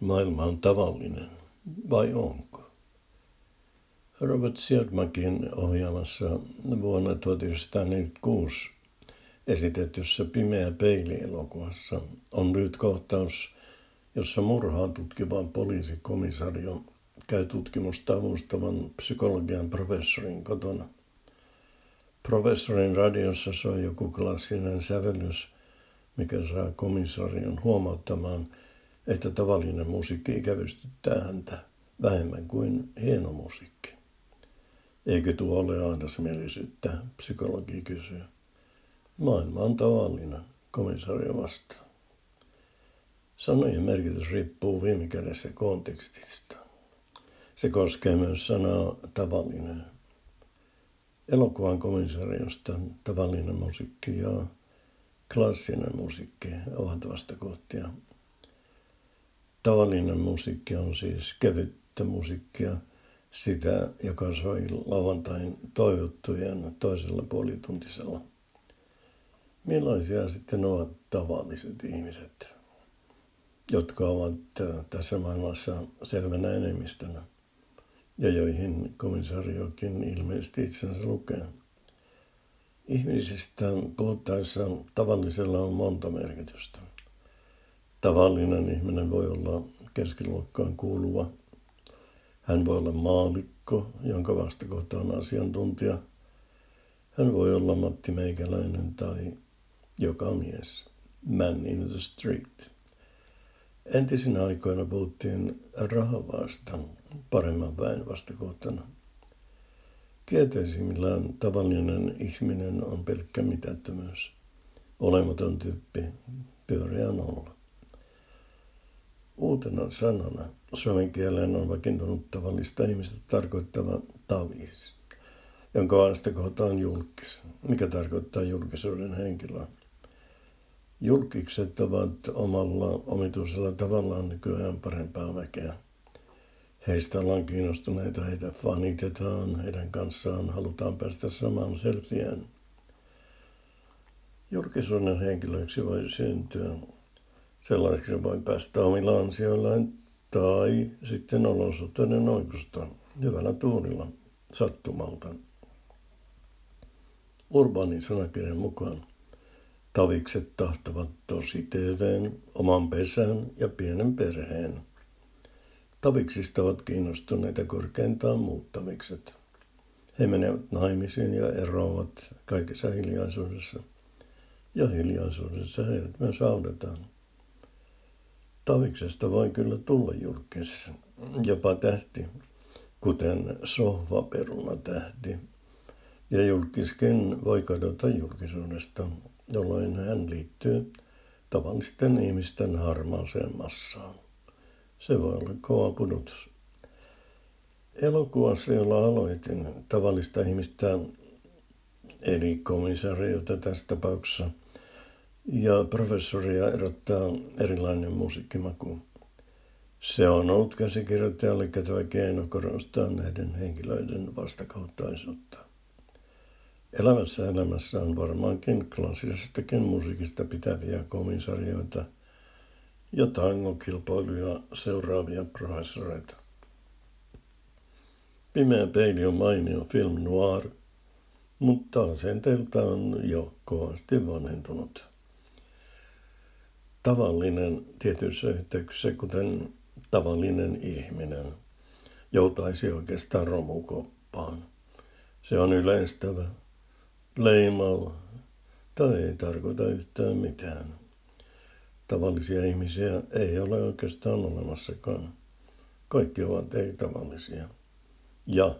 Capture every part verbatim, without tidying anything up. maailma on tavallinen, vai onko? Robert Siodmakin ohjaamassa vuonna tuhatyhdeksänsataaneljäkymmentäkuusi esitetyssä Pimeä peili -elokuvassa on lyhyt kohtaus, jossa murhaa tutkivan poliisikomisario käy tutkimusta avustavan psykologian professorin kotona. Professorin radiossa soi joku klassinen sävellys, mikä saa komisarion huomauttamaan, että tavallinen musiikki ikävystyttää häntä vähemmän kuin hieno musiikki. Eikö tuo ole ahdasmielisyyttä, psykologi kysyy. Maailma on tavallinen, komisario vastaa. Sanojen merkitys riippuu viime kädessä kontekstista. Se koskee myös sanaa tavallinen. Elokuvan komisariosta tavallinen musiikki ja klassinen musiikki ovat vastakohtia. Tavallinen musiikki on siis kevyttä musiikkia, sitä, joka soi lauantain toivottujen toisella puolituntisella. Millaisia sitten ovat tavalliset ihmiset, jotka ovat tässä maailmassa selvänä enemmistönä ja joihin komisariokin ilmeisesti itsensä lukee? Ihmisistä puhuttaessa tavallisella on monta merkitystä. Tavallinen ihminen voi olla keskiluokkaan kuuluva. Hän voi olla maallikko, jonka vastakohta on asiantuntija. Hän voi olla Matti Meikäläinen tai joka mies, man in the street. Entisinä aikoina puhuttiin rahavaasta paremman väen vastakohtana. Kielteisimmillään tavallinen ihminen on pelkkä mitättömyys, olematon tyyppi, pyöreä nolla. Uutena sanana suomen kieleen on vakiintunut tavallista ihmistä tarkoittava tavis, jonka vastakohta on julkis, mikä tarkoittaa julkisuuden henkilöä. Julkikset ovat omalla omituisella tavallaan nykyään parempaa väkeä. Heistä ollaan kiinnostuneita, heitä fanitetaan, heidän kanssaan halutaan päästä samaan selviään. Julkisuuden henkilöiksi voi syntyä. Sellaisiksi voi päästä omilla ansioillaan tai sitten olosuhteiden oikusta, hyvällä tuurilla, sattumalta. Urbanin sanakirjan mukaan tavikset tahtavat tositeereen, oman pesän ja pienen perheen. Taviksista ovat kiinnostuneita korkeintaan muut tavikset. He menevät naimisiin ja eroavat kaikessa hiljaisuudessa. Ja hiljaisuudessa heidät myös haudataan. Taviksesta voi kyllä tulla julkis, jopa tähti, kuten sohvaperunatähti. Ja julkiskin voi kadota julkisuudesta, jolloin hän liittyy tavallisten ihmisten harmaaseen massaan. Se voi olla kova pudotus. Elokuvassa, jolla aloitin, tavallista ihmistä, eli komisariota tässä tapauksessa, ja professoria erottaa erilainen musiikkimaku. Se on ollut käsikirjoittajalle kätevä keino korostaa näiden henkilöiden vastakautaisuutta. Elävässä elämässä on varmaankin klassisestakin musiikista pitäviä komisarioita ja tangokilpailuja seuraavia professoreita. Pimeä peili on mainio film noir, mutta asenteeltaan jo kovasti vanhentunut. Tavallinen tietyissä yhteyksissä, kuten tavallinen ihminen, joutaisi oikeastaan romukoppaan. Se on yleistävä, leimaava tai ei tarkoita yhtään mitään. Tavallisia ihmisiä ei ole oikeastaan olemassakaan. Kaikki ovat ei tavallisia. Ja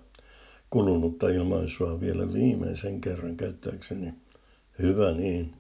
kulunutta ilmaisua vielä viimeisen kerran käyttääkseni. Hyvä niin.